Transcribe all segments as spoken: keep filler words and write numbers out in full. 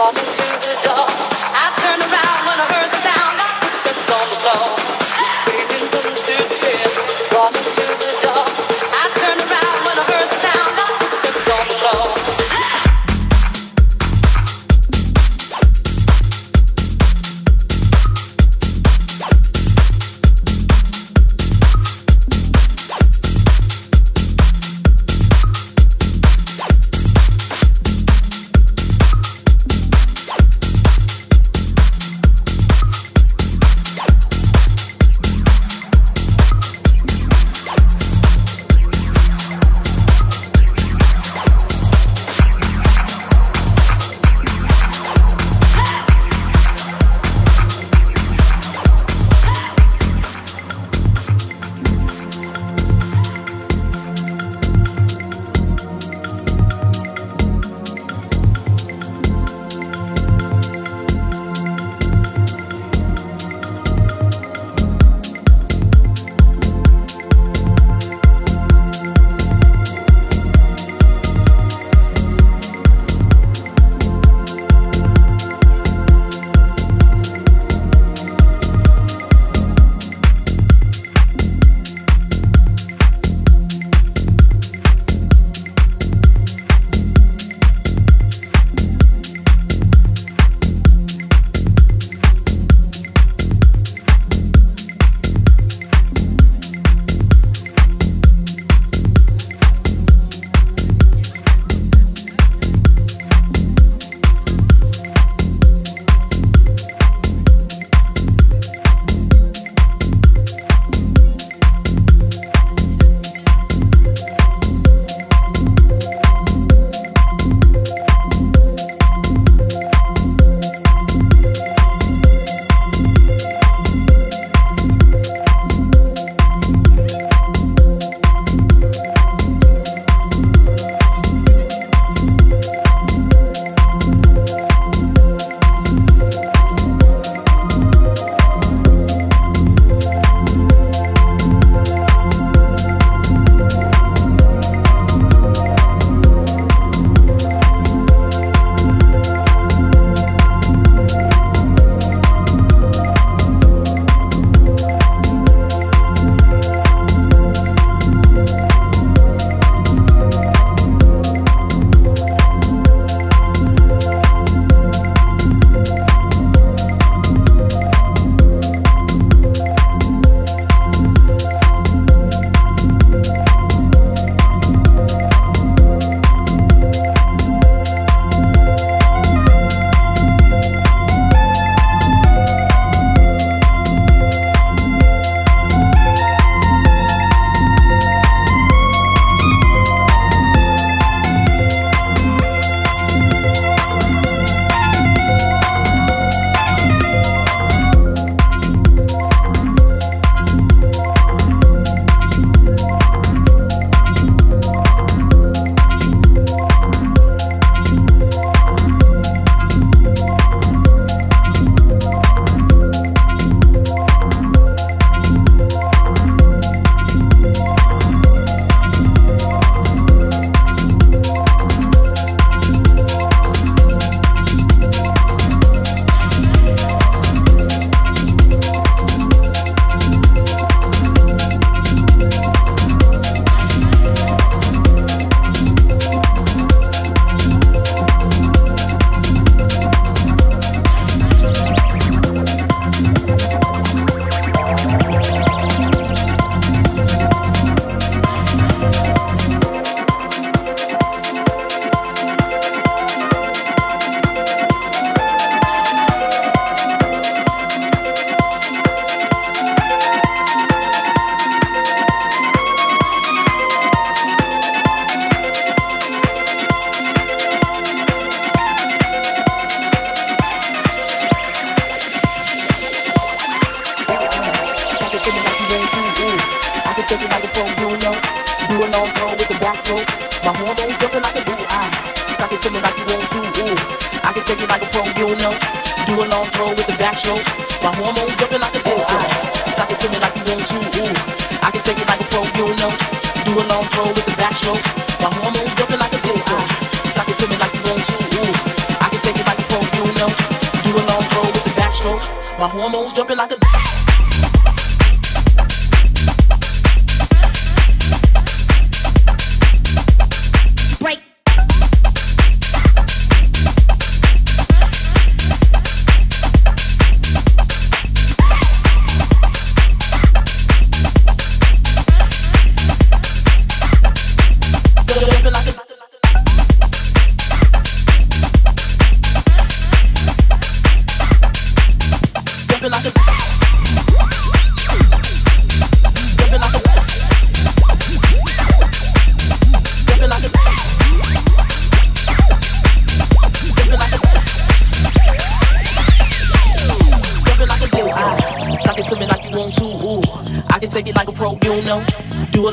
I can take it like a phone, ooh. I can take it like a phone. My hormones jumping like a break. Take it like a pro, you know. Do a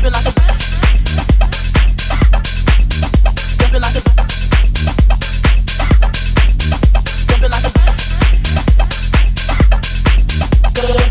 like a jumping like a jumping like a jumping like a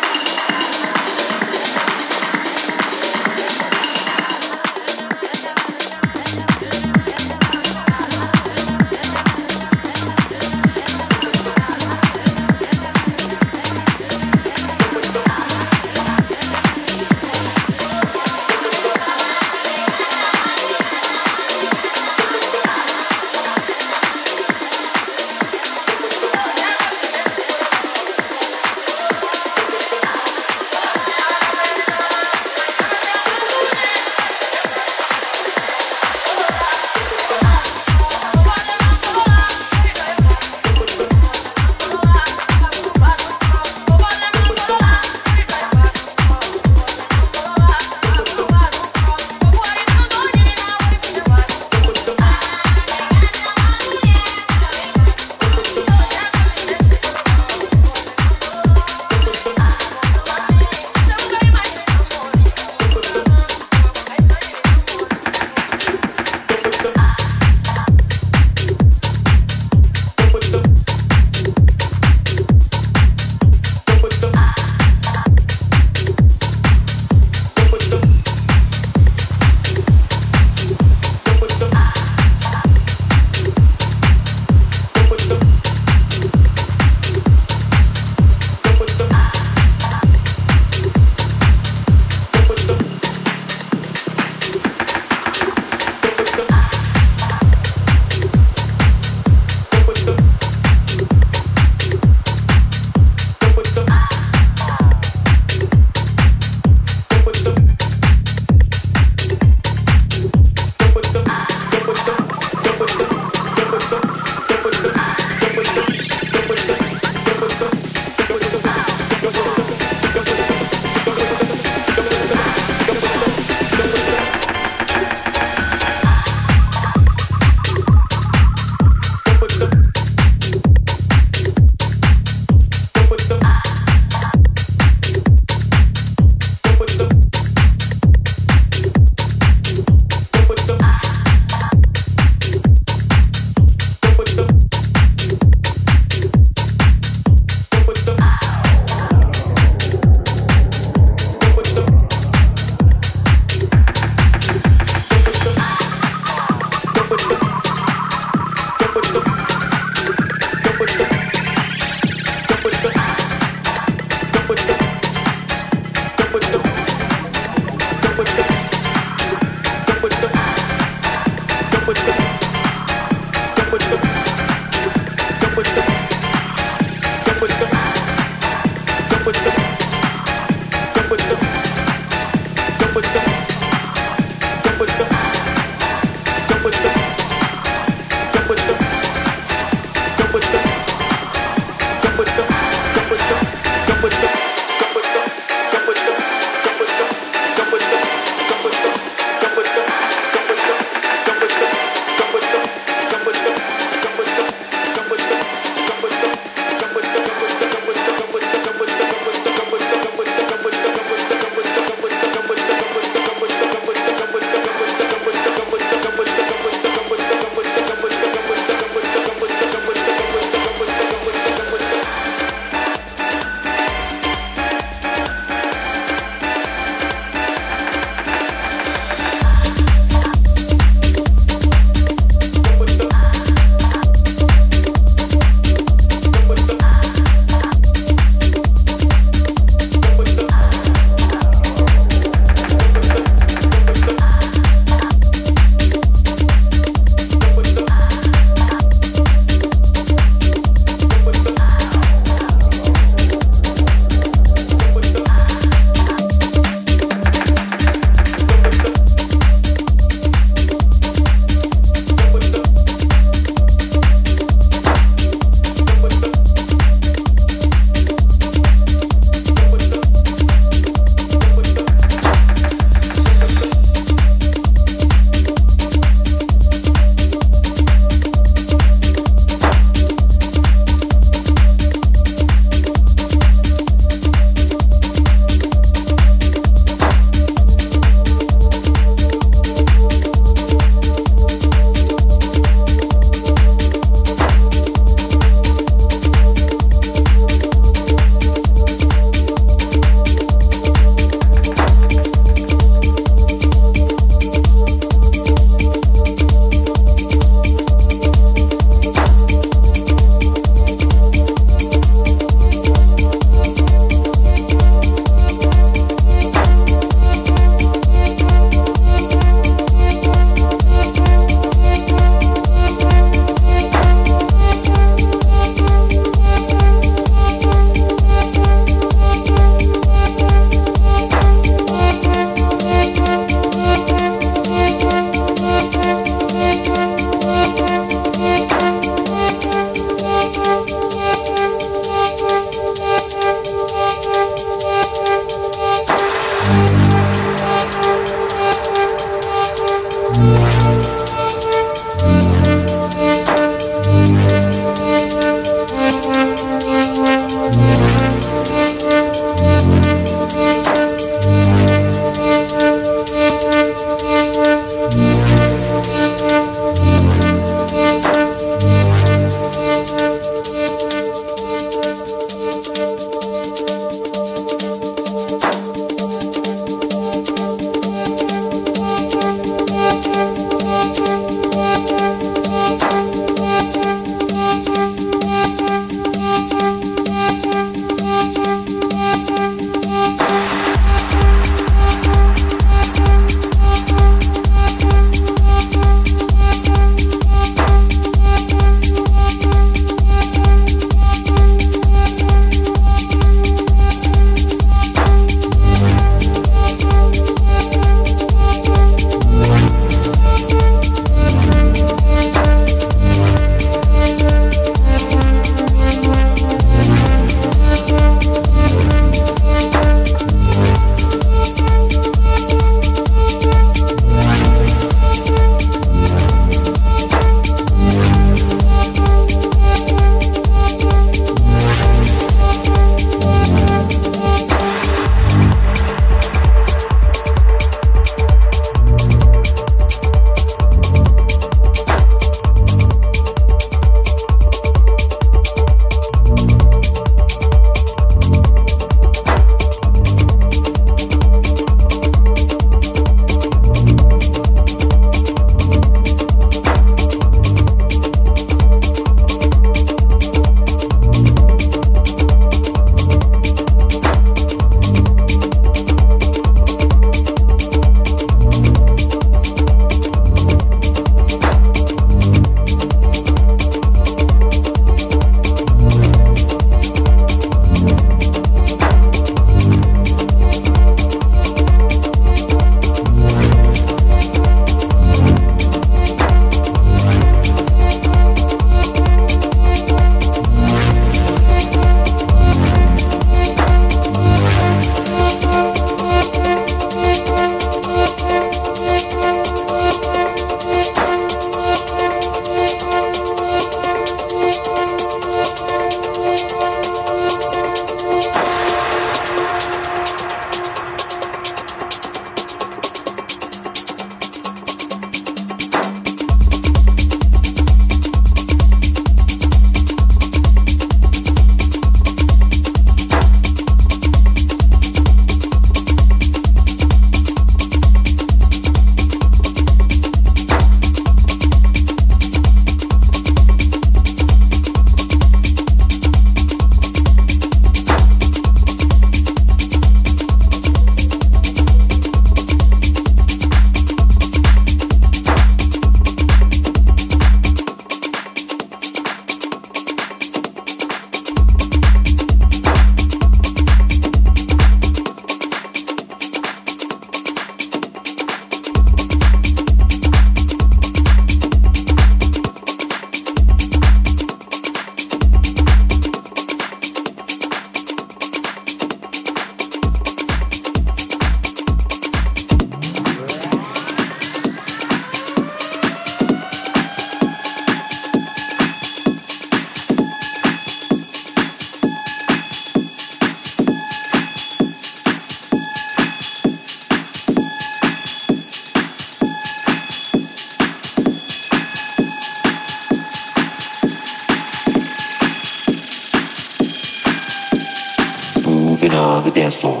moving on the dance floor,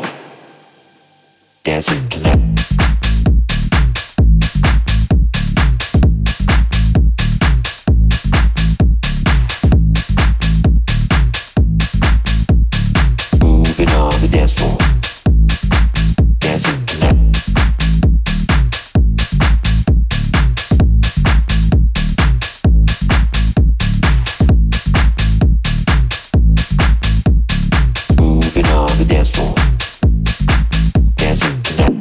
dancing tonight. Dancing tonight.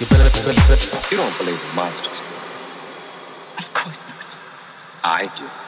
You don't believe in monsters, do you? Of course not. I do.